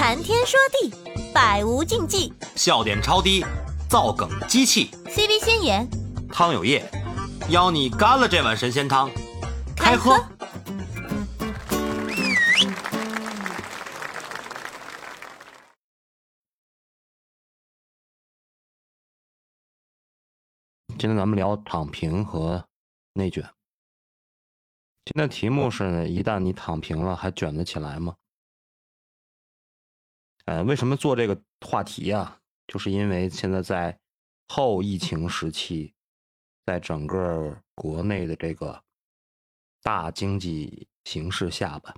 谈天说地，百无禁忌，笑点超低，造梗机器。 CB 先言，汤有业邀你干了这碗神仙汤，开喝。今天咱们聊躺平和内卷。今天题目是：一旦你躺平了，还卷得起来吗？为什么做这个话题啊？就是因为现在在后疫情时期，在整个国内的这个大经济形势下吧，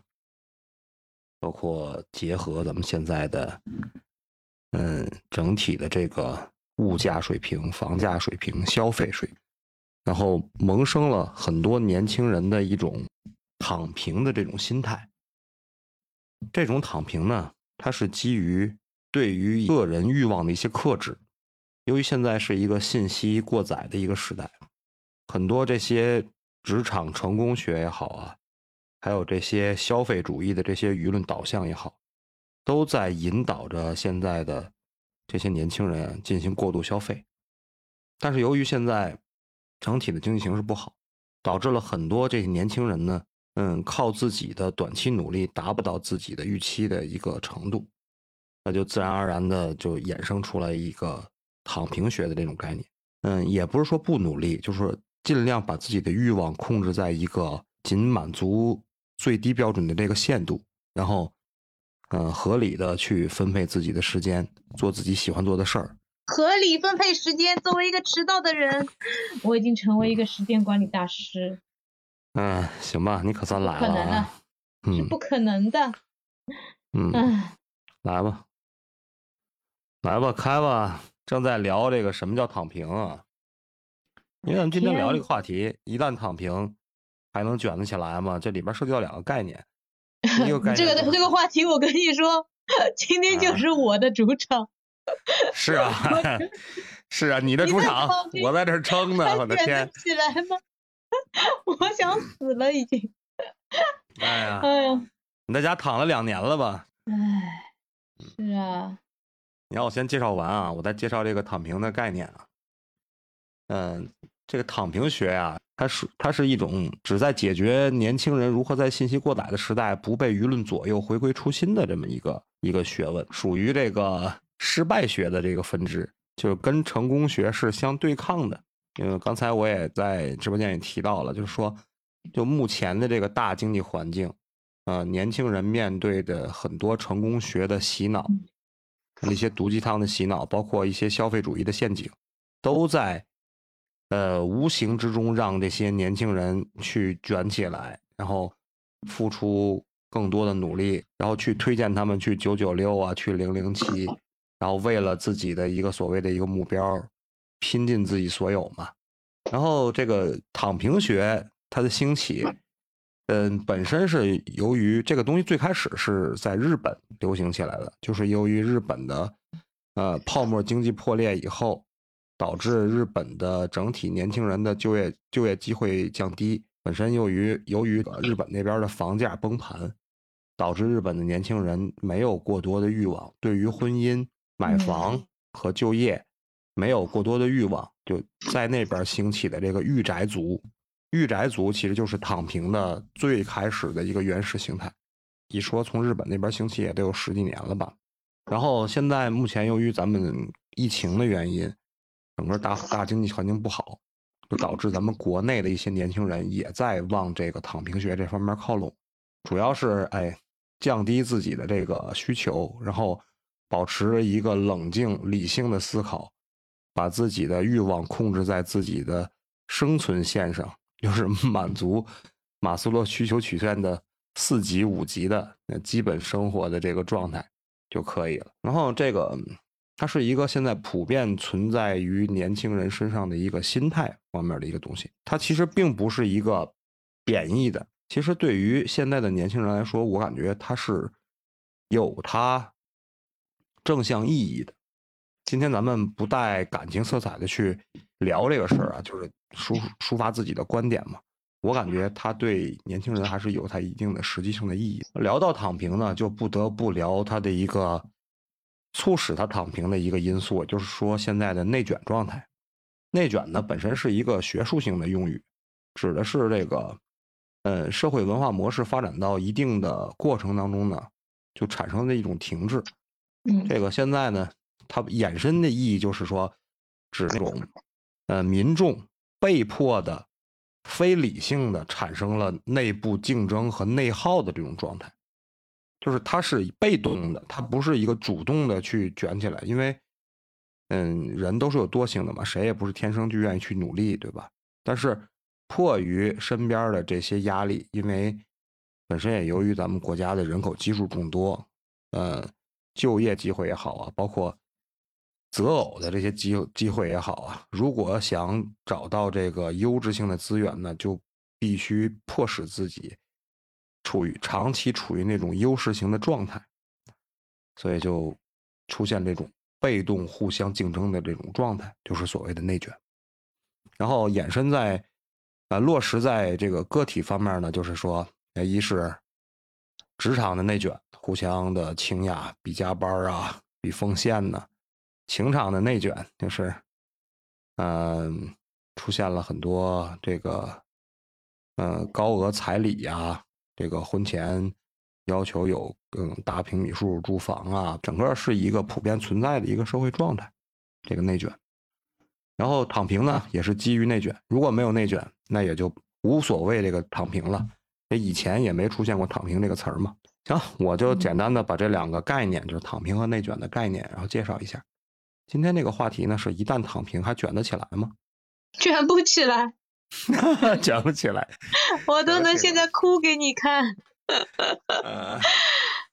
包括结合咱们现在的整体的这个物价水平、房价水平、消费水平，然后萌生了很多年轻人的一种躺平的这种心态。这种躺平呢，它是基于对于个人欲望的一些克制。由于现在是一个信息过载的一个时代，很多这些职场成功学也好啊，还有这些消费主义的这些舆论导向也好，都在引导着现在的这些年轻人进行过度消费。但是由于现在整体的经济形势不好，导致了很多这些年轻人呢，靠自己的短期努力达不到自己的预期的一个程度，那就自然而然的就衍生出来一个躺平学的这种概念。也不是说不努力，就是尽量把自己的欲望控制在一个仅满足最低标准的这个限度，然后合理的去分配自己的时间，做自己喜欢做的事儿。合理分配时间，作为一个迟到的人，我已经成为一个时间管理大师。行吧，你可算来了。不可能的，是不可能的。来吧，来吧，开吧。正在聊这个什么叫躺平啊？因为咱们今天聊这个话题，一旦躺平，还能卷得起来吗？这里边涉及到两个概念。这个话题我跟你说，今天就是我的主场。是啊，是啊，你的主场，我在这撑呢，我的天！起来吗？我想死了已经。哎呀，你在家躺了2年了吧？是啊。你让我先介绍完啊，我再介绍这个躺平的概念啊。这个躺平学啊，它是一种旨在解决年轻人如何在信息过载的时代不被舆论左右回归初心的这么一个学问，属于这个失败学的这个分支，就是跟成功学是相对抗的。因为刚才我也在直播间也提到了，就是说就目前的这个大经济环境，年轻人面对的很多成功学的洗脑，一些毒鸡汤的洗脑，包括一些消费主义的陷阱，都在无形之中让这些年轻人去卷起来，然后付出更多的努力，然后去推荐他们去996啊，去007，然后为了自己的一个所谓的一个目标拼尽自己所有嘛。然后这个躺平学它的兴起，本身是由于这个东西最开始是在日本流行起来的，就是由于日本的泡沫经济破裂以后，导致日本的整体年轻人的就业机会降低，本身由于日本那边的房价崩盘，导致日本的年轻人没有过多的欲望，对于婚姻、买房和就业没有过多的欲望，就在那边兴起的这个御宅族。御宅族其实就是躺平的最开始的一个原始形态，一说从日本那边兴起也都有10几年了吧。然后现在目前由于咱们疫情的原因，整个大经济环境不好，就导致咱们国内的一些年轻人也在往这个躺平学这方面靠拢，主要是降低自己的这个需求，然后保持一个冷静理性的思考，把自己的欲望控制在自己的生存线上，就是满足马斯洛需求曲线的4级5级的基本生活的这个状态就可以了。然后这个它是一个现在普遍存在于年轻人身上的一个心态方面的一个东西，它其实并不是一个贬义的。其实对于现在的年轻人来说，我感觉它是有它正向意义的。今天咱们不带感情色彩的去聊这个事儿啊，就是抒发自己的观点嘛。我感觉它对年轻人还是有它一定的实际性的意义。聊到躺平呢，就不得不聊它的一个促使它躺平的一个因素，就是说现在的内卷状态。内卷呢本身是一个学术性的用语，指的是这个社会文化模式发展到一定的过程当中呢，就产生了一种停滞。这个现在呢，它衍生的意义就是说，指那种民众被迫的、非理性的产生了内部竞争和内耗的这种状态，就是它是被动的，它不是一个主动的去卷起来，因为人都是有多性的嘛，谁也不是天生就愿意去努力，对吧？但是迫于身边的这些压力，因为本身也由于咱们国家的人口基数众多，就业机会也好啊，包括择偶的这些机会也好啊，如果想找到这个优质性的资源呢，就必须迫使自己长期处于那种优势型的状态，所以就出现这种被动互相竞争的这种状态，就是所谓的内卷。然后衍生在落实在这个个体方面呢，就是说一是职场的内卷，互相的倾轧，比加班啊，比奉献呢。情场的内卷就是出现了很多这个高额彩礼啊，这个婚前要求有更大平米数住房啊，整个是一个普遍存在的一个社会状态，这个内卷。然后躺平呢也是基于内卷，如果没有内卷，那也就无所谓这个躺平了，以前也没出现过躺平这个词儿嘛。行，我就简单的把这两个概念，就是躺平和内卷的概念，然后介绍一下。今天这个话题呢，是一旦躺平还卷得起来吗？卷不起来。卷不起来。我都能现在哭给你看。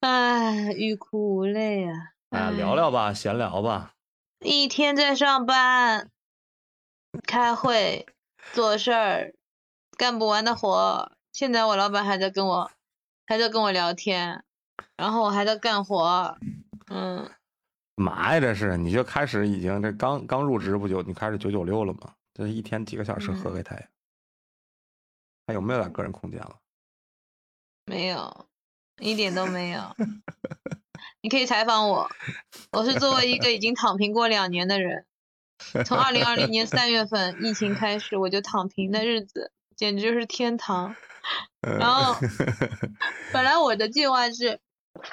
哎，欲哭无泪啊。哎，聊聊吧，闲聊吧。一天在上班、开会、做事儿，干不完的活。现在我老板还在跟我聊天，然后我还在干活。嘛呀，这是你就开始已经这刚入职不久，你开始996了吗？这一天几个小时喝给他呀？还有没有点个人空间了？没有，一点都没有。你可以采访我，我是作为一个已经躺平过2年的人，从2020年3月份疫情开始我就躺平的日子，简直就是天堂。然后本来我的计划是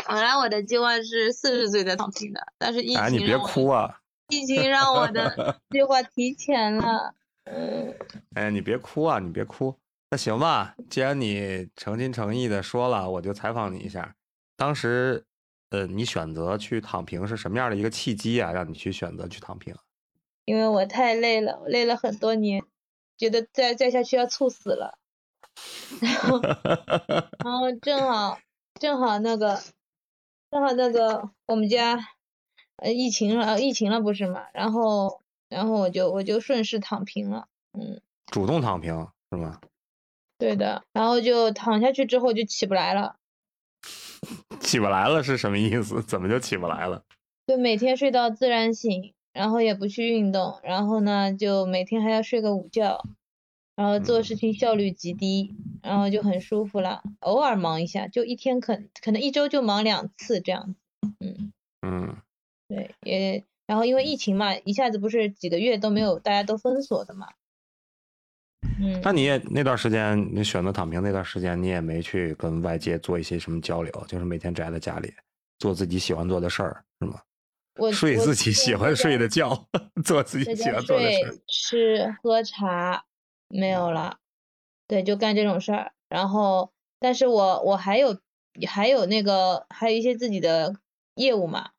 40岁再躺平的，但是疫情让我，你别哭啊！疫情让我的计划提前了。哎，你别哭啊！你别哭。那行吧，既然你诚心诚意的说了，我就采访你一下。当时，你选择去躺平是什么样的一个契机啊？让你去选择去躺平？因为我太累了，我累了很多年，觉得再下去要猝死了。然后正好我们家疫情了不是嘛，然后我就顺势躺平了。主动躺平是吗？对的。然后就躺下去之后就起不来了。起不来了是什么意思？怎么就起不来了？就每天睡到自然醒，然后也不去运动，然后呢就每天还要睡个午觉，然后做事情效率极低，然后就很舒服了。偶尔忙一下，就一天可能1周就忙2次这样子。对，也然后因为疫情嘛，一下子不是几个月都没有，大家都封锁的嘛。那你也那段时间，你选择躺平那段时间，你也没去跟外界做一些什么交流，就是每天宅在家里做自己喜欢做的事儿，是吗？睡自己喜欢睡的觉，做自己喜欢做的事儿，吃喝茶。没有了，对，就干这种事儿。然后，但是我还有一些自己的业务嘛，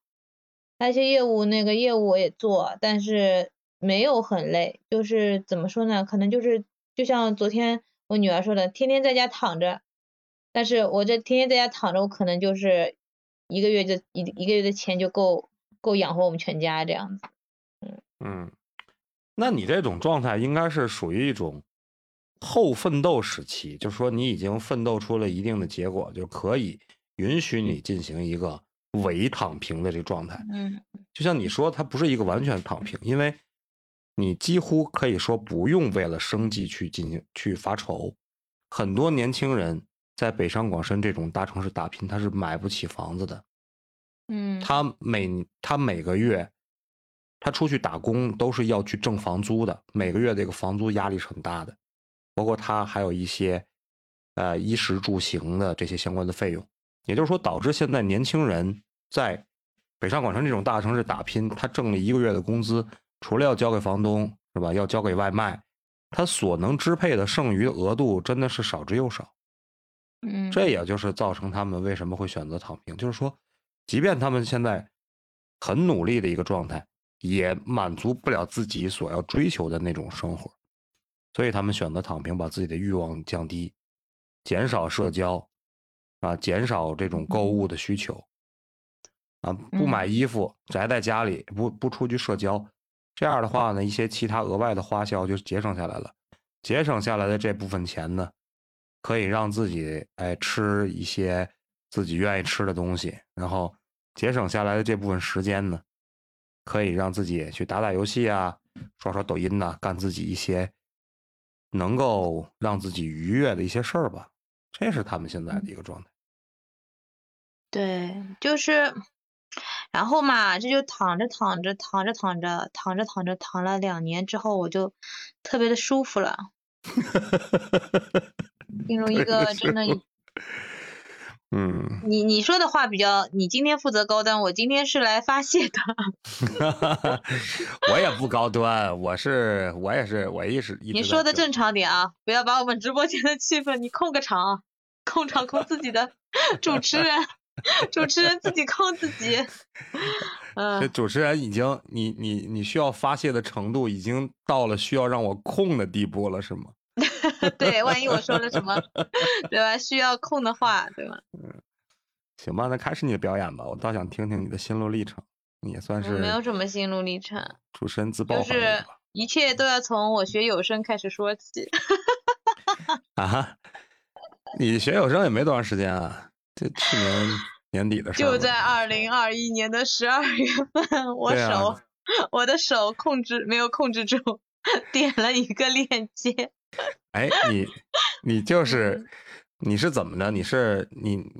那些业务我也做，但是没有很累，就是怎么说呢？可能就是就像昨天我女儿说的，天天在家躺着。但是我这天天在家躺着，我可能就是一个月的钱就够养活我们全家这样子。那你这种状态应该是属于一种后奋斗时期，就是说你已经奋斗出了一定的结果，就可以允许你进行一个伪躺平的这个状态。就像你说它不是一个完全躺平，因为你几乎可以说不用为了生计去发愁，很多年轻人在北上广深这种大城市打拼，他是买不起房子的。嗯，他每个月他出去打工都是要去挣房租的，每个月这个房租压力是很大的，包括他还有一些衣食住行的这些相关的费用。也就是说，导致现在年轻人在北上广深这种大城市打拼，他挣了一个月的工资，除了要交给房东，是吧？要交给外卖，他所能支配的剩余额度真的是少之又少。嗯，这也就是造成他们为什么会选择躺平，就是说，即便他们现在很努力的一个状态，也满足不了自己所要追求的那种生活，所以他们选择躺平，把自己的欲望降低，减少社交啊，减少这种购物的需求啊，不买衣服，宅在家里，不出去社交，这样的话呢，一些其他额外的花销就节省下来了。节省下来的这部分钱呢，可以让自己吃一些自己愿意吃的东西，然后节省下来的这部分时间呢，可以让自己去打打游戏啊，刷刷抖音啊，干自己一些能够让自己愉悦的一些事儿吧。这是他们现在的一个状态。对，就是，然后嘛，这就躺了2年之后，我就特别的舒服了，进入一个真的。嗯，你说的话比较，你今天负责高端，我今天是来发泄的。我也不高端，我也是一直。你说的正常点啊，不要把我们直播间的气氛你控个场，控自己的主持人，主持人自己控自己。这主持人已经，你需要发泄的程度已经到了需要让我控的地步了，是吗？对，万一我说了什么，对吧？需要控的话，对吧？嗯，行吧，那开始你的表演吧。我倒想听听你的心路历程，也算是没有什么心路历程，出身自曝，就是一切都要从我学有声开始说起。啊，你学有声也没多长时间啊，这去年年底的事，就在2021年的12月份，我的手没有控制住，点了一个链接。哎，你是怎么的？你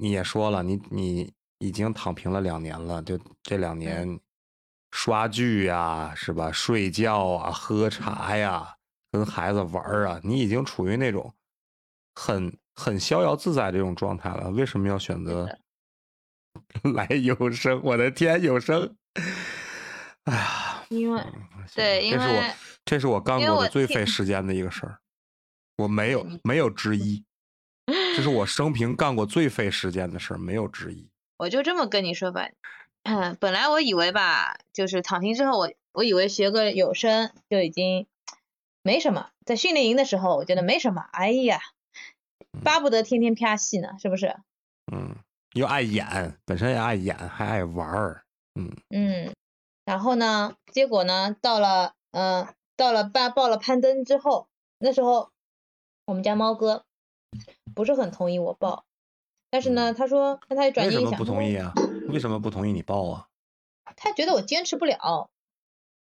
也说了，你已经躺平了2年了，就这2年刷剧啊，是吧？睡觉啊，喝茶呀，跟孩子玩啊，你已经处于那种很逍遥自在这种状态了。为什么要选择来有声？我的天，有声！哎呀，因为这是我干过的最费时间的一个事儿。我没有之一，这是我生平干过最费时间的事儿，没有之一。我就这么跟你说吧，本来我以为吧，就是躺平之后，我以为学个有声就已经没什么。在训练营的时候，我觉得没什么，哎呀，巴不得天天啪戏呢，是不是？嗯，又爱演，本身也爱演，还爱玩儿，嗯。然后呢，结果呢，到了报了攀登之后，那时候。我们家猫哥不是很同意我报，但是呢，他说，那他也转念一想，为什么不同意啊？为什么不同意你报啊？他觉得我坚持不了。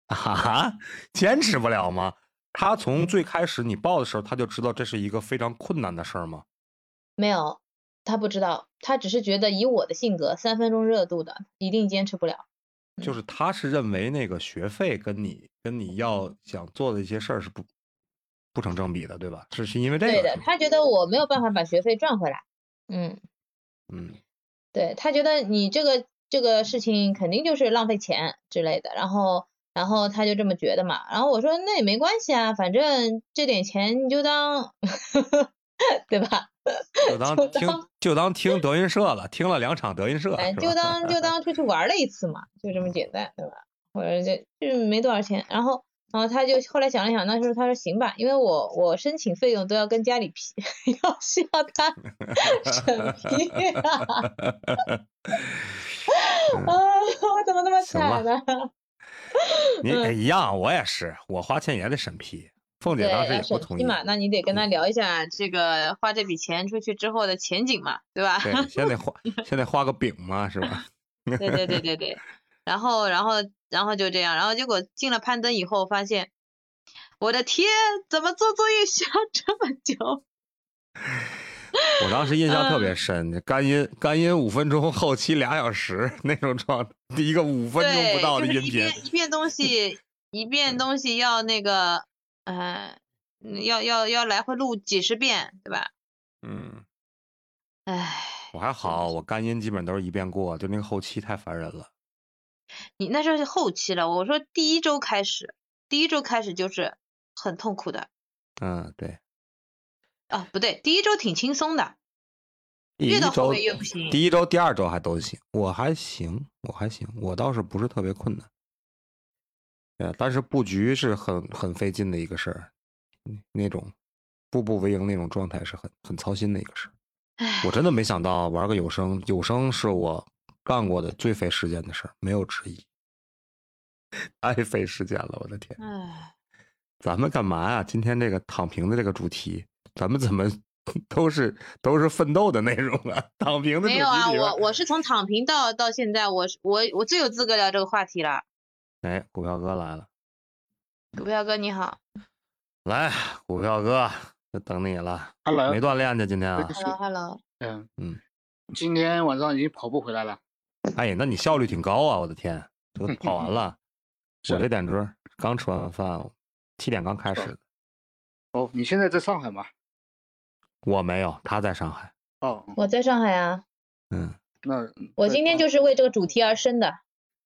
啊？坚持不了吗？他从最开始你报的时候，他就知道这是一个非常困难的事儿吗？没有，他不知道，他只是觉得以我的性格，3分钟热度的，一定坚持不了。就是他是认为那个学费跟你要想做的一些事儿是不成正比的，对吧？是因为这个。对的，他觉得我没有办法把学费赚回来。嗯，对，他觉得你这个事情肯定就是浪费钱之类的，然后他就这么觉得嘛。然后我说那也没关系啊，反正这点钱你就当，对吧？就当听德云社了，听了2场德云社，就当出去玩了一次嘛，就这么简单，对吧？或者就没多少钱，然后他就后来想了想，那时候他说行吧，因为我申请费用都要跟家里批，要需要他审批啊！我怎么那么惨呢？你也一样，我也是，我花钱也得审批。凤姐当时也不同意嘛，那你得跟他聊一下这个花这笔钱出去之后的前景嘛，对吧？对，先得画个饼嘛，是吧？对。然后就这样，然后结果进了攀登以后，发现我的天，怎么做作业需要这么久？我当时印象特别深，干音5分钟，后期2小时那种状态，第一个5分钟不到的音频，就是一遍东西要那个要来回录几十遍，对吧？嗯，哎，我还好，我干音基本都是一遍过，就那个后期太烦人了。你那时候是后期了，我说第一周开始就是很痛苦的。嗯，对。啊，不对，第一周挺轻松的，越到后面越不行。第一周、第二周还都行，我还行，我倒是不是特别困难。但是布局是很费劲的一个事儿，那种步步为营那种状态是很操心的一个事儿。我真的没想到玩个有声是我干过的最费时间的事儿，没有之一。太费时间了，我的天！咱们干嘛呀？今天这个躺平的这个主题。咱们怎么都是奋斗的内容啊？躺平的没有啊？我是从躺平到现在，我最有资格聊这个话题了。哎，股票哥来了。股票哥你好。来，股票哥就等你了。Hello， 没锻炼呢今天啊。Hello。嗯，今天晚上已经跑步回来了。哎，那你效率挺高啊！我的天，都跑完了。我这点钟刚吃完饭，7点刚开始。哦，你现在在上海吗？我没有，他在上海。哦，我在上海啊。嗯，那我今天就是为这个主题而生的。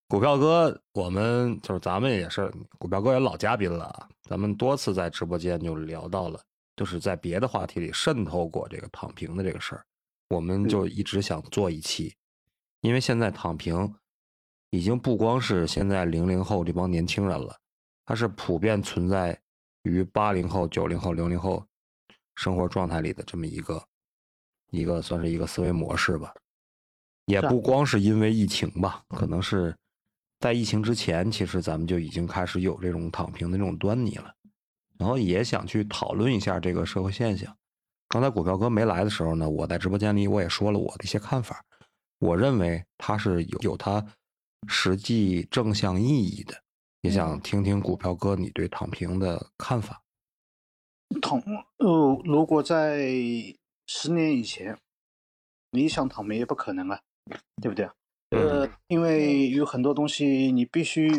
股票哥，我们就是咱们也是股票哥也老嘉宾了，咱们多次在直播间就聊到了，就是在别的话题里渗透过这个躺平的这个事儿，我们就一直想做一期，因为现在躺平已经不光是现在00后这帮年轻人了，它是普遍存在于80后、90后、00后。生活状态里的这么一个算是一个思维模式吧，也不光是因为疫情吧，可能是在疫情之前，其实咱们就已经开始有这种躺平的这种端倪了。然后也想去讨论一下这个社会现象。刚才股票哥没来的时候呢，我在直播间里我也说了我的一些看法，我认为它是有它实际正向意义的，也想听听股票哥你对躺平的看法。如果在10年以前，你想躺平也不可能啊，对不对？因为有很多东西你必须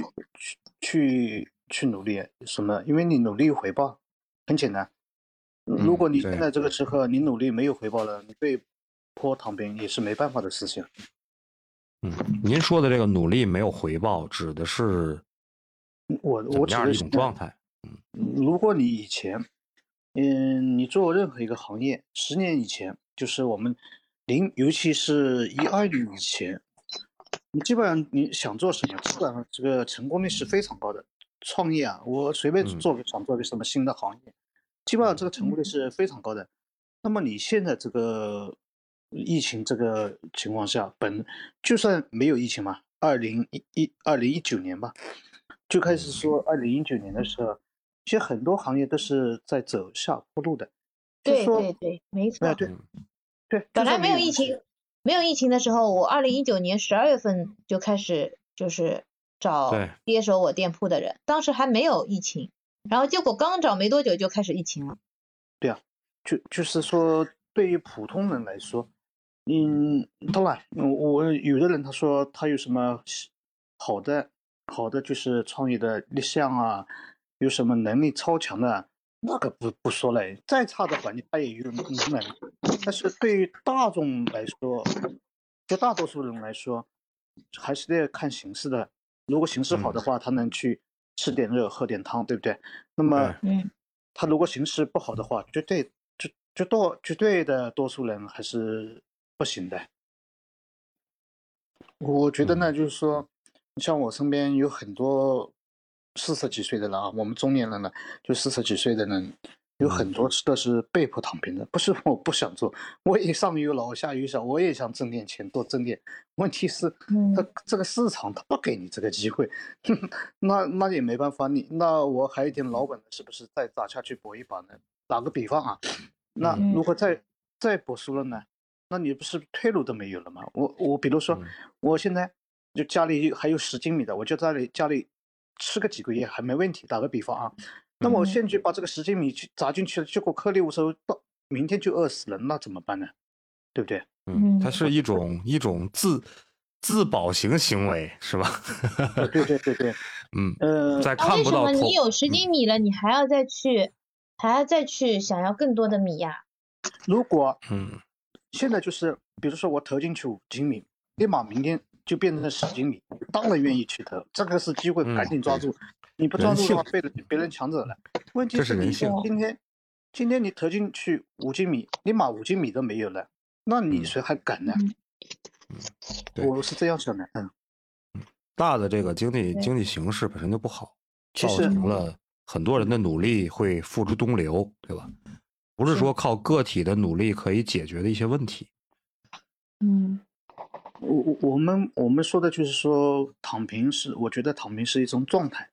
去努力，什么？因为你努力有回报，很简单。如果你现在这个时刻你努力没有回报了，你被迫躺平也是没办法的事情。嗯，您说的这个努力没有回报，指的是我指的一种状态。如果你以前。你做任何一个行业，10年以前，就是我们尤其是12年以前，你基本上你想做什么，基本上这个成功率是非常高的。创业啊，我随便想做个什么新的行业，基本上这个成功率是非常高的。那么你现在这个疫情这个情况下，就算没有疫情嘛，2019年吧，就开始说2019年的时候。其实很多行业都是在走下坡路的，对对对，没错，对对。本来没有疫情的时候，我2019年12月份就开始就是找接手我店铺的人，当时还没有疫情，然后结果刚找没多久就开始疫情了。对啊，就是说对于普通人来说，当然，我有的人他说他有什么好的就是创业的立项啊。有什么能力超强的那个不说了，再差的环境他也有能力。但是对于大众来说，就大多数人来说，还是得看形势的。如果形势好的话，他能去吃点肉喝点汤，对不对？那么他如果形势不好的话，绝对的多数人还是不行的。我觉得呢，就是说像我身边有很多40几岁的人啊，我们中年人了，就40几岁的人，有很多的是被迫躺平的。不是我不想做，我也上有老下有小，我也想挣点钱，多挣点。问题是，这个市场它不给你这个机会，那也没办法。那我还有一点老本，是不是再打下去搏一把呢？打个比方啊，那如果再搏输了呢，那你不是退路都没有了吗？我比如说，我现在就家里还有10斤米的，我就在家里。吃个几个月还没问题，打个比方啊，那么我现在把这个10斤米去砸进去了，结果颗粒无收，明天就饿死了，那怎么办呢？对不对？嗯，它是一种自保型行为，是吧？对对对对，嗯，在看不到。为什么你有10斤米了，你还要再去想要更多的米呀？如果现在就是比如说我投进去5斤米，立马明天就变成了10斤米，当然愿意去投，这个是机会，赶紧抓住。你不抓住的话，被别人抢走了。问题是你今天你投进去5斤米，立马5斤米都没有了，那你谁还敢呢？我是这样想的，大的这个经济形势本身就不好，造成了很多人的努力会付诸东流，对吧？不是说靠个体的努力可以解决的一些问题。嗯，我们说的就是说躺平是，我觉得躺平是一种状态，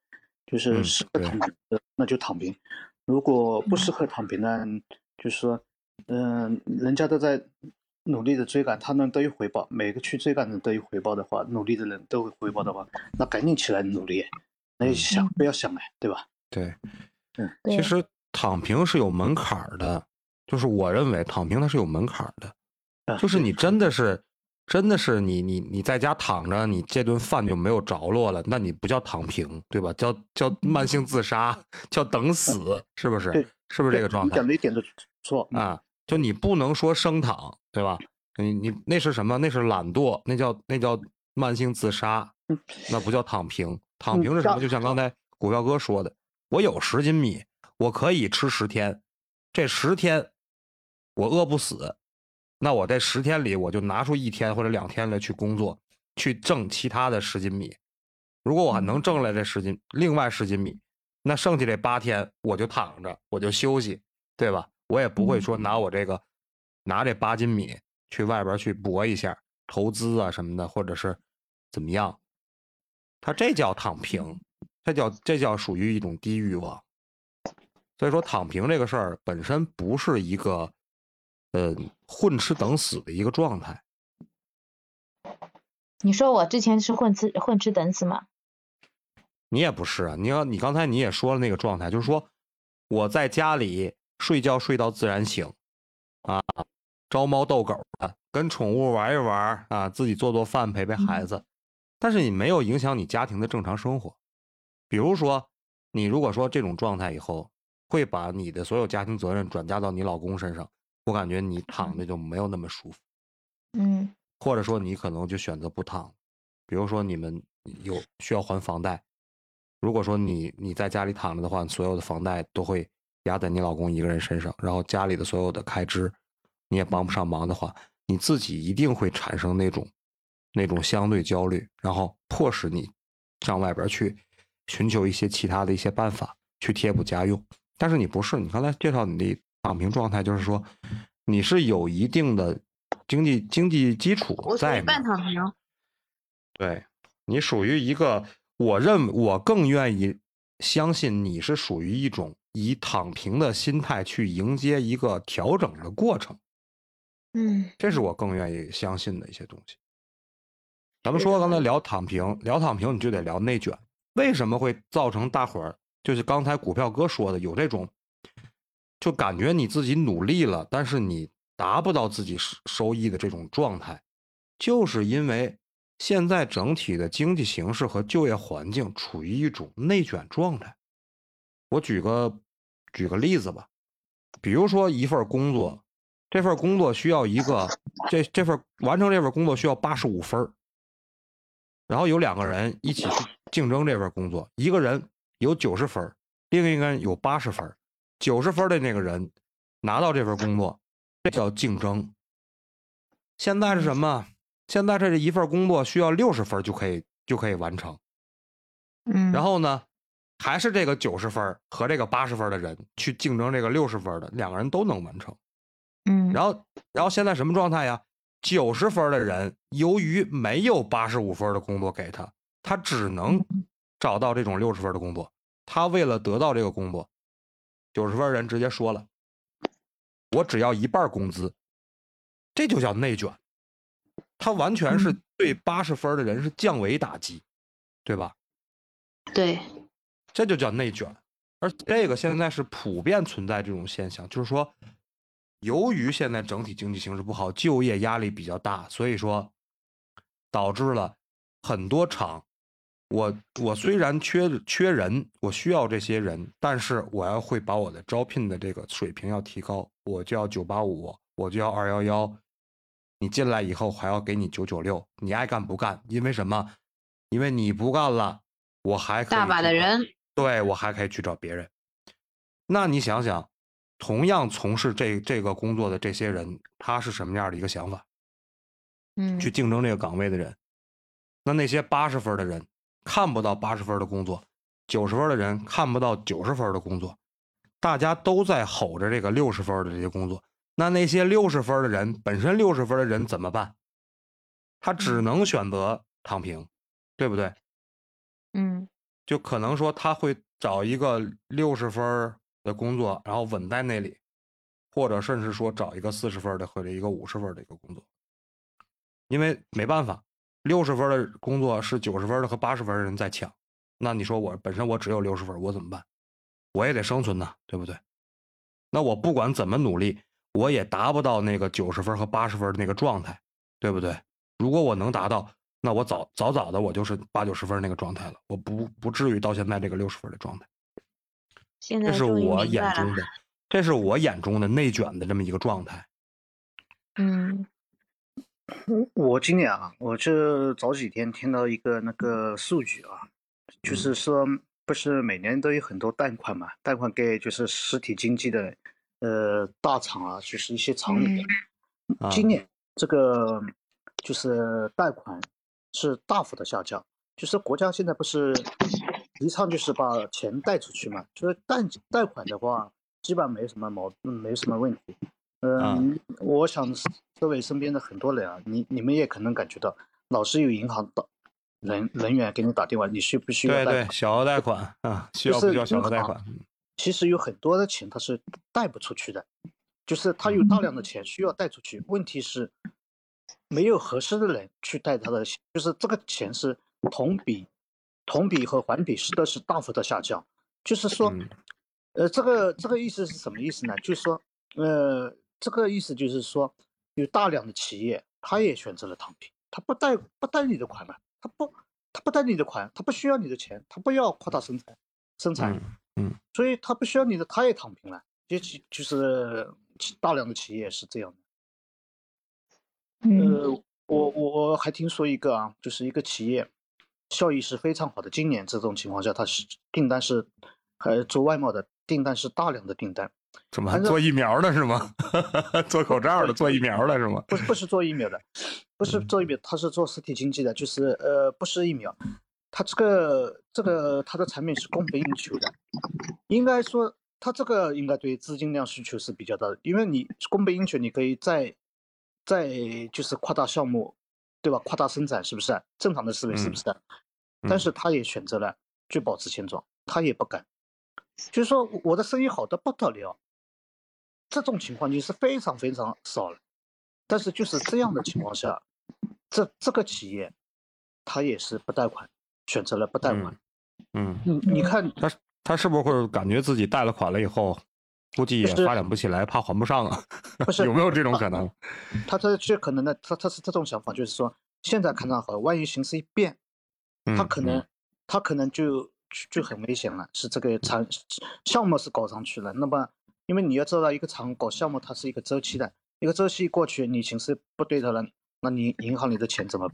就是适合躺平的那就躺平，如果不适合躺平呢，就是说，人家都在努力的追赶，他们都有回报，每个去追赶的人都有回报的话，努力的人都有回报的话，那赶紧起来努力，那想不要想来，对吧？对，其实躺平是有门槛的，就是我认为躺平它是有门槛的，就是你真的是你在家躺着，你这顿饭就没有着落了，那你不叫躺平，对吧？叫慢性自杀，叫等死，是不是？是不是这个状态？讲的一点都错啊。就你不能说生躺，对吧？你那是什么？那是懒惰，那叫慢性自杀，那不叫躺平。躺平是什么？就像刚才股票哥说的，我有10斤米，我可以吃10天，这10天我饿不死，那我在10天里我就拿出1天或者2天来去工作，去挣其他的10斤米。如果我还能挣来这另外十斤米，那剩下这8天我就躺着，我就休息，对吧？我也不会说拿这8斤米去外边去搏一下投资啊什么的，或者是怎么样，他这叫躺平，这叫属于一种低欲望。所以说躺平这个事儿本身不是一个混吃等死的一个状态。你说我之前是混吃等死吗？你也不是啊，你刚才你也说了那个状态，就是说我在家里睡觉睡到自然醒啊，招猫逗狗的，跟宠物玩一玩啊，自己做做饭陪陪孩子，但是你没有影响你家庭的正常生活。比如说你如果说这种状态以后会把你的所有家庭责任转嫁到你老公身上，我感觉你躺着就没有那么舒服。嗯，或者说你可能就选择不躺。比如说你们有需要还房贷，如果说你在家里躺着的话，所有的房贷都会压在你老公一个人身上，然后家里的所有的开支你也帮不上忙的话，你自己一定会产生那种相对焦虑，然后迫使你上外边去寻求一些其他的一些办法去贴补家用。但是你不是，你刚才介绍你的躺平状态，就是说你是有一定的经济基础在，我半躺平，对，你属于一个，我更愿意相信你是属于一种以躺平的心态去迎接一个调整的过程，这是我更愿意相信的一些东西。咱们说刚才聊躺平，你就得聊内卷，为什么会造成大伙儿就是刚才股票哥说的有这种，就感觉你自己努力了，但是你达不到自己收益的这种状态，就是因为现在整体的经济形势和就业环境处于一种内卷状态。我举个例子吧，比如说一份工作，这份工作需要一个这份工作需要85分，然后有2个人一起去竞争这份工作，一个人有90分，另一个人有80分，90分的那个人拿到这份工作，这叫竞争。现在是什么？现在这一份工作需要60分就可以完成，然后呢？还是这个90分和这个80分的人去竞争这个60分的，2个人都能完成。然后现在什么状态呀？90分的人由于没有85分的工作给他，他只能找到这种60分的工作。他为了得到这个工作，90分人直接说了：“我只要1半工资。”这就叫内卷，他完全是对80分的人是降维打击，对吧？对。这就叫内卷，而这个现在是普遍存在这种现象，就是说由于现在整体经济形势不好，就业压力比较大，所以说导致了很多厂，我虽然缺人，我需要这些人，但是我要会把我的招聘的这个水平要提高，我就要985，我就要211，你进来以后还要给你996，你爱干不干？因为什么？因为你不干了，我还可以大把的人，对，我还可以去找别人。那你想想，同样从事这个工作的这些人，他是什么样的一个想法？嗯，去竞争这个岗位的人，那些80分的人看不到80分的工作，90分的人看不到90分的工作，大家都在吼着这个60分的这些工作。那些60分的人，本身60分的人怎么办？他只能选择躺平，对不对？嗯，就可能说他会找一个60分的工作，然后稳在那里，或者甚至说找一个40分的或者一个50分的一个工作，因为没办法，60分的工作是90分的和80分的人在抢。那你说我本身我只有60分，我怎么办？我也得生存呢，对不对？那我不管怎么努力，我也达不到那个90分和80分的那个状态，对不对？如果我能达到，那我早的我就是80-90分那个状态了，我不至于到现在这个60分的状态。这是我眼中的，内卷的这么一个状态。嗯，我今年啊，我这早几天听到一个那个数据啊，就是说不是每年都有很多贷款嘛，贷款给就是实体经济的大厂啊，就是一些厂里面，今年这个就是贷款是大幅的下降，就是国家现在不是提倡就是把钱贷出去嘛，就是贷款的话基本没什么没什么问题。我想各位身边的很多人啊，你们也可能感觉到，老是有银行的人员给你打电话，你需不需要贷款？对对，小额贷款啊，需要不需要小额贷款？其实有很多的钱它是贷不出去的，就是它有大量的钱需要贷出去，问题是没有合适的人去贷他的钱，就是这个钱是同比和环比都是大幅的下降。就是说，这个意思是什么意思呢？就是说，这个意思就是说，有大量的企业他也选择了躺平，他不贷你的款了，他不贷你的款，他不需要你的钱，他不要扩大生产，所以他不需要你的，他也躺平了，就是大量的企业是这样的。我还听说一个啊，就是一个企业效益是非常好的，今年这种情况下，它是订单是做外贸的订单是大量的订单。怎么做疫苗的是吗？做口罩的，做疫苗的是吗？不是做疫苗的，不是做疫苗，它是做实体经济的，就是不是疫苗，它这个它的产品是供不应求的，应该说它这个应该对资金量需求是比较大的，因为你供不应求，你可以再就是扩大项目，对吧？扩大生产是不是正常的思维？是不是？但是他也选择了就保持现状，他也不敢。就是说，我的生意好的不得了，这种情况就是非常非常少了。但是就是这样的情况下，这个企业他也是不贷款，选择了不贷款。你看他是不是会感觉自己贷了款了以后？估计也发展不起来，怕还不上啊？不是有没有这种可能？他这可能呢，他是这种想法，就是说现在看上好，万一形势一变，他可能就很危险了。是这个项目是搞上去了，那么因为你要知道，一个厂搞项目它是一个周期的，一个周期过去，你形势不对的了，那你银行里的钱怎么？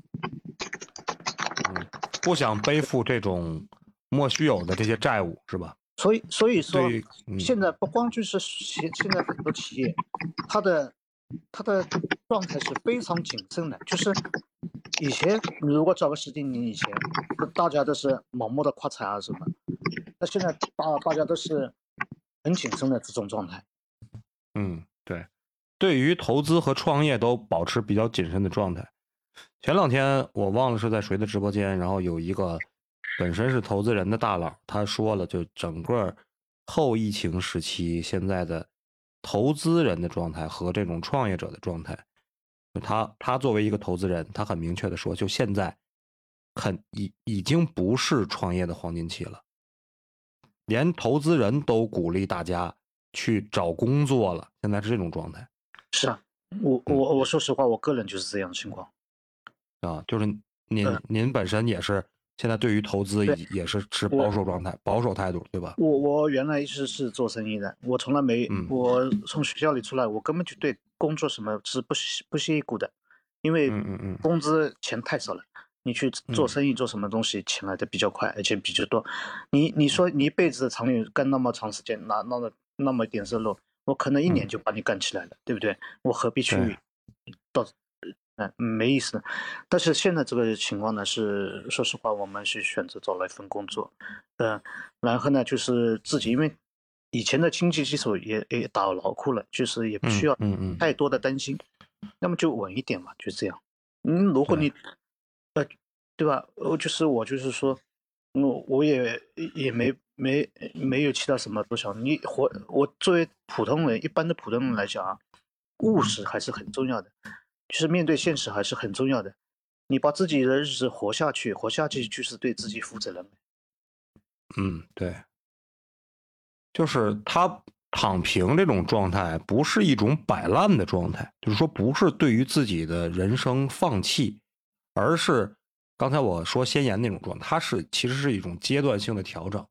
不想背负这种莫须有的这些债务，是吧？所以说，现在不光就是现在很多企业，它的状态是非常谨慎的。就是以前你如果找个10几年以前，大家都是盲目的扩产啊什么，那现在大家都是很谨慎的这种状态。对，对于投资和创业都保持比较谨慎的状态。前两天我忘了是在谁的直播间，然后有一个。本身是投资人的大佬，他说了，就整个后疫情时期现在的投资人的状态和这种创业者的状态，他作为一个投资人，他很明确的说，就现在已经不是创业的黄金期了，连投资人都鼓励大家去找工作了，现在是这种状态。是啊，我说实话，我个人就是这样的情况啊，就是您本身也是现在对于投资也是持保守态度，对吧？我原来一直是做生意的，我从来没，我从学校里出来，我根本就对工作什么是不屑一顾的，因为工资钱太少了。你去做生意做什么东西，钱来的比较快，而且比较多。你说你一辈子的长远干那么长时间，那么一点热络，我可能一年就把你干起来了，对不对？我何必去到？没意思。但是现在这个情况呢，是说实话，我们是选择找了一份工作，然后呢，就是自己因为以前的经济基础也打牢固了，就是也不需要太多的担心，那么就稳一点嘛，就这样。如果你对吧？我就是说，我也没有其他什么多想。我作为普通人，一般的普通人来讲啊，务实还是很重要的。就是面对现实还是很重要的，你把自己的日子活下去就是对自己负责任。对，就是他躺平这种状态不是一种摆烂的状态，就是说不是对于自己的人生放弃，而是刚才我说先言那种状态，它是其实是一种阶段性的调整。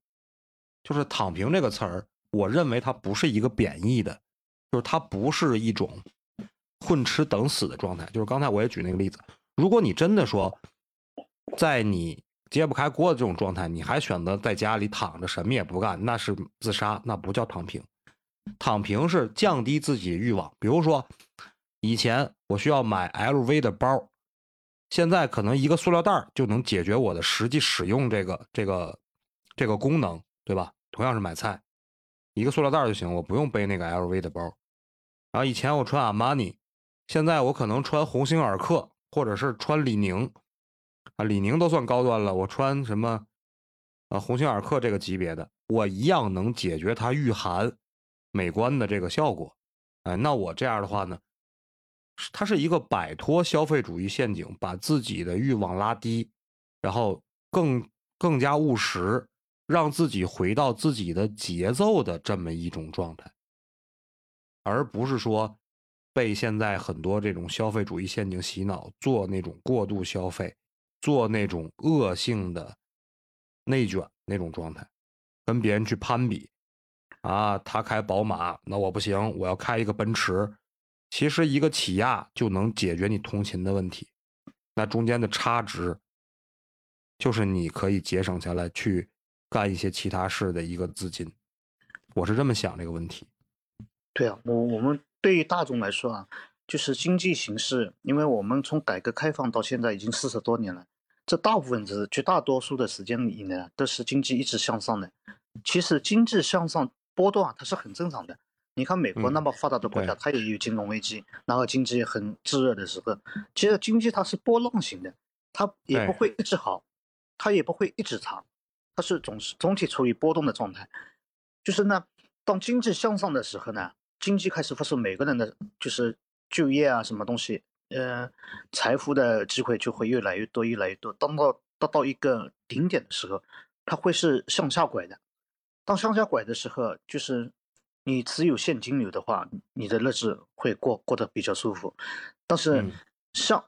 就是躺平这个词儿，我认为它不是一个贬义的，就是它不是一种混吃等死的状态。就是刚才我也举那个例子，如果你真的说在你揭不开锅的这种状态，你还选择在家里躺着什么也不干，那是自杀，那不叫躺平。躺平是降低自己的欲望，比如说以前我需要买 LV 的包，现在可能一个塑料袋就能解决我的实际使用这个功能，对吧？同样是买菜，一个塑料袋就行，我不用背那个 LV 的包。然后以前我穿阿玛尼，现在我可能穿鸿星尔克，或者是穿李宁啊，李宁都算高端了，我穿什么啊？鸿星尔克这个级别的，我一样能解决它御寒美观的这个效果。哎，那我这样的话呢，它是一个摆脱消费主义陷阱，把自己的欲望拉低，然后更加务实，让自己回到自己的节奏的这么一种状态，而不是说被现在很多这种消费主义陷阱洗脑，做那种过度消费，做那种恶性的内卷那种状态，跟别人去攀比啊，他开宝马，那我不行，我要开一个奔驰。其实一个起亚就能解决你通勤的问题，那中间的差值就是你可以节省下来去干一些其他事的一个资金。我是这么想这个问题。对啊，我们对于大众来说啊，就是经济形势，因为我们从改革开放到现在已经40多年了，这大部分是绝大多数的时间以来都是经济一直向上的。其实经济向上波动啊，它是很正常的。你看美国那么发达的国家，它也有金融危机，然后经济很炙热的时候，其实经济它是波浪型的，它也不会一直好，它也不会一直差，它是总体处于波动的状态。就是呢，当经济向上的时候呢，经济开始复苏，每个人的就是就业啊，什么东西，财富的机会就会越来越多。当到一个顶点的时候，它会是向下拐的。当向下拐的时候，就是你持有现金流的话，你的日子会过得比较舒服。但是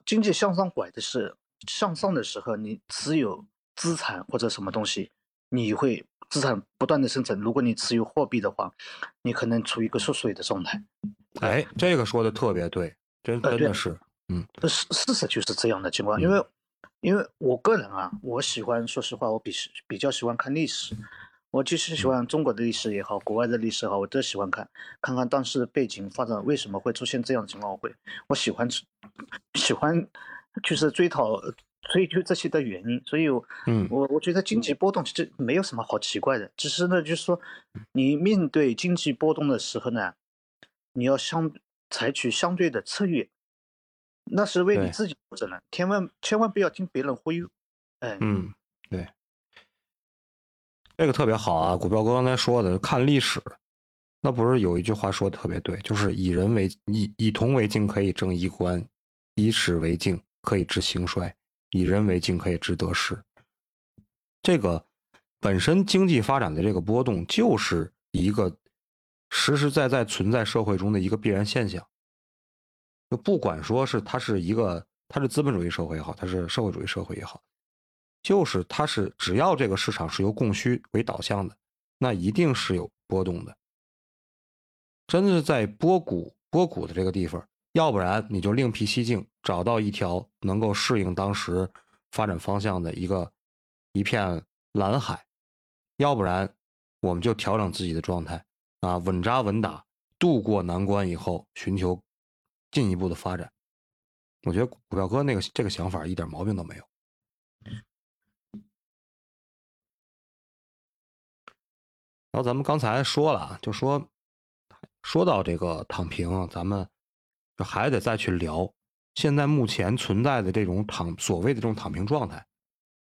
经济向上拐的是向上的时候，你持有资产或者什么东西，你会。资产不断的生成，如果你持有货币的话，你可能处于一个缩水的状态。哎，这个说的特别对，真的是，事实就是这样的情况。因为我个人啊，我喜欢，说实话，我比较喜欢看历史，我其实喜欢中国的历史也好，国外的历史也好，我都喜欢看看当时的背景发展为什么会出现这样的情况，我喜欢就是追讨。所以就这些的原因，所以我觉得经济波动其实没有什么好奇怪的，只是呢，就是说你面对经济波动的时候呢，你要采取相对的策略，那是为你自己负责任，千万不要听别人忽悠。对，这个特别好啊，股票哥刚才说的看历史，那不是有一句话说的特别对，就是以铜为镜可以正衣冠，以史为镜可以知兴衰。以人为镜可以知得失，这个本身经济发展的这个波动就是一个实实在在存在社会中的一个必然现象。就不管说是它是资本主义社会也好，它是社会主义社会也好，就是它是只要这个市场是由供需为导向的，那一定是有波动的。真的是在波谷的这个地方，要不然你就另辟蹊径，找到一条能够适应当时发展方向的一片蓝海，要不然我们就调整自己的状态啊，稳扎稳打，度过难关以后，寻求进一步的发展。我觉得股票哥这个想法一点毛病都没有。然后咱们刚才说了，就说到这个躺平，咱们就还得再去聊现在目前存在的这种所谓的这种躺平状态。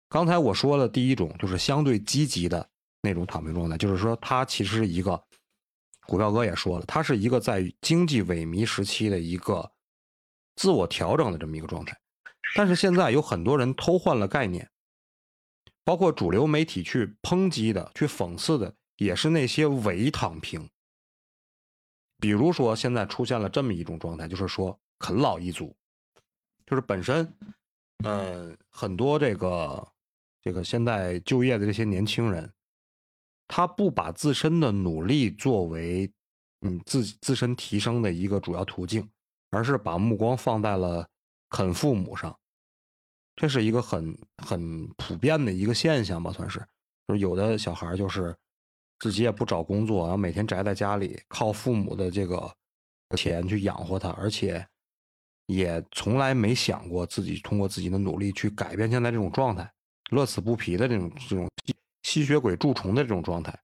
刚才我说了，第一种就是相对积极的那种躺平状态，就是说它其实是一个，股票哥也说了，它是一个在经济萎靡时期的一个自我调整的这么一个状态。但是现在有很多人偷换了概念，包括主流媒体去抨击的、去讽刺的也是那些伪躺平。比如说现在出现了这么一种状态，就是说啃老一族，就是本身很多这个现在就业的这些年轻人，他不把自身的努力作为自身提升的一个主要途径，而是把目光放在了啃父母上。这是一个很普遍的一个现象吧，算是。就是有的小孩就是自己也不找工作，然后每天宅在家里，靠父母的这个钱去养活他，而且也从来没想过自己通过自己的努力去改变现在这种状态，乐此不疲的这种吸血鬼蛀虫的这种状态。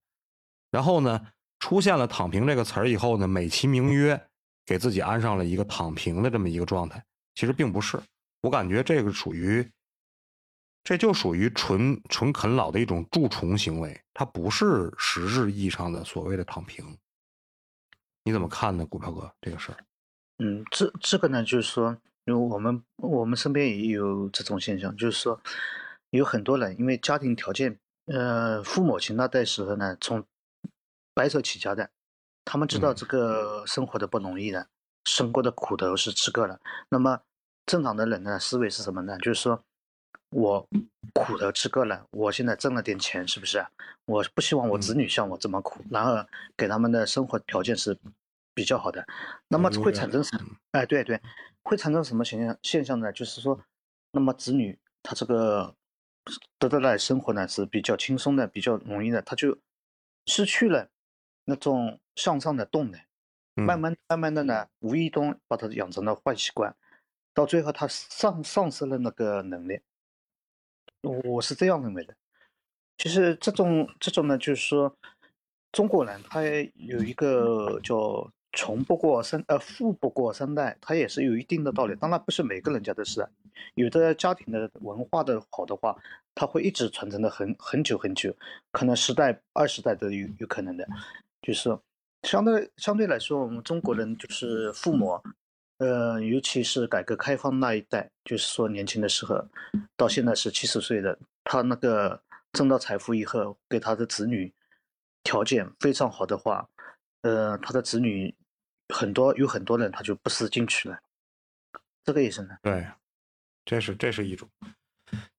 然后呢，出现了躺平这个词儿以后呢，美其名曰给自己安上了一个躺平的这么一个状态，其实并不是。我感觉这就属于纯啃老的一种蛀虫行为，它不是实质意义上的所谓的躺平。你怎么看呢，股票哥这个事儿？这个呢，就是说，因为我们身边也有这种现象，就是说，有很多人因为家庭条件，父母亲那代时候呢，从白手起家的，他们知道这个生活的不容易的，生活的苦头是吃够了。那么正常的人呢，思维是什么呢？就是说，我苦头吃够了，我现在挣了点钱，是不是？我不希望我子女像我这么苦，然后给他们的生活条件是比较好的。那么会产生什么？哎，对，会产生什么现象呢？就是说，那么子女他这个得到的生活呢是比较轻松的，比较容易的，他就失去了那种向上的动能，慢慢的呢，无意中把他养成了坏习惯，到最后他丧失了那个能力。我是这样认为的。其实这种呢，就是说，中国人他有一个叫富不过三代，它也是有一定的道理。当然不是每个人家的事，有的家庭的文化的好的话，它会一直传承的很久很久，可能10代、20代都有可能的。就是相对来说，我们中国人就是父母，尤其是改革开放那一代，就是说年轻的时候，到现在是70岁的，他那个挣到财富以后，给他的子女条件非常好的话，他的子女。有很多人他就不思进取了，这个意思呢？对，这是一种。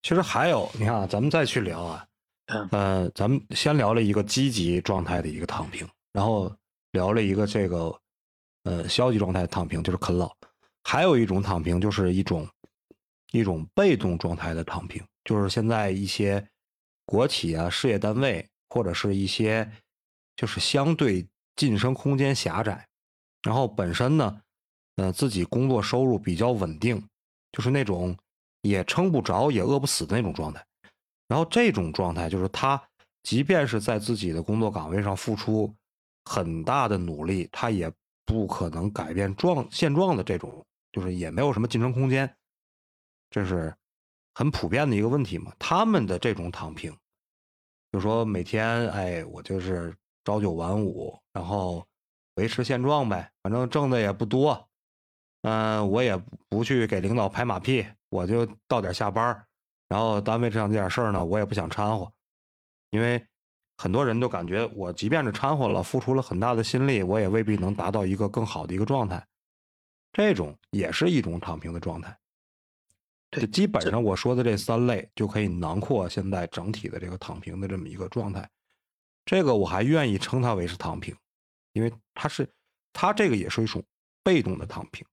其实还有，你看啊，咱们再去聊啊，咱们先聊了一个积极状态的一个躺平，然后聊了一个这个消极状态的躺平，就是啃老。还有一种躺平，就是一种被动状态的躺平，就是现在一些国企啊、事业单位或者是一些就是相对晋升空间狭窄。然后本身呢，自己工作收入比较稳定，就是那种也撑不着也饿不死的那种状态。然后这种状态就是他即便是在自己的工作岗位上付出很大的努力，他也不可能改变现状的这种，就是也没有什么晋升空间，这是很普遍的一个问题嘛。他们的这种躺平，就说每天我就是朝九晚五，然后维持现状呗，反正挣的也不多，我也不去给领导拍马屁，我就到点下班，然后单位上这点事儿呢，我也不想掺和，因为很多人都感觉我即便是掺和了，付出了很大的心力，我也未必能达到一个更好的一个状态。这种也是一种躺平的状态。对，基本上我说的这三类就可以囊括现在整体的这个躺平的这么一个状态。这个我还愿意称它为是躺平，因为它这个也是一种被动的躺平。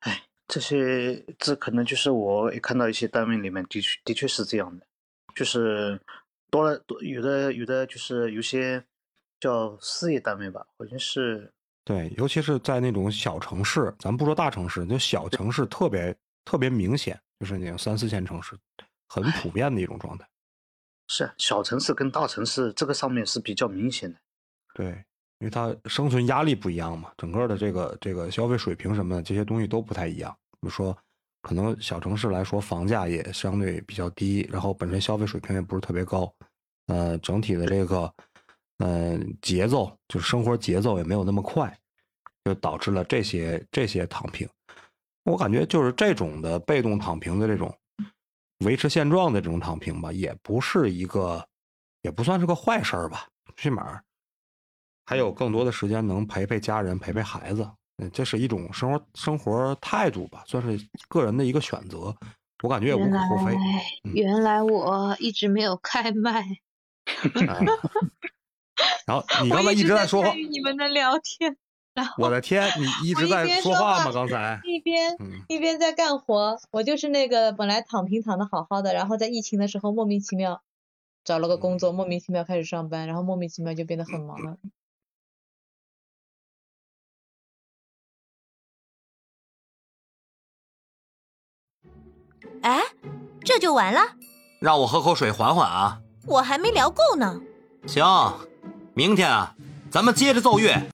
哎，这可能就是我也看到一些单位里面的确是这样的，就是有的就是有些叫事业单位吧，好像是。对，尤其是在那种小城市，咱不说大城市，就小城市特别特别明显，就是那种3、4线城市很普遍的一种状态。是，小城市跟大城市这个上面是比较明显的。对，因为它生存压力不一样嘛，整个的这个消费水平什么的这些东西都不太一样。比如说可能小城市来说房价也相对比较低，然后本身消费水平也不是特别高，整体的这个节奏，就是生活节奏也没有那么快，就导致了这些躺平。我感觉就是这种的被动躺平的这种维持现状的这种躺平吧，也不算是个坏事儿吧，最起码还有更多的时间能陪陪家人陪陪孩子，这是一种生活态度吧，算是个人的一个选择，我感觉也无可厚非。原来我一直没有开麦。然后你刚才一直在说话，你们的聊天。我的天，你一直在说话吗？刚才一边在干活，我就是那个本来躺平躺的好好的，然后在疫情的时候莫名其妙找了个工作，莫名其妙开始上班，然后莫名其妙就变得很忙了。哎，这就完了？让我喝口水缓缓啊。我还没聊够呢。行，明天啊，咱们接着奏乐。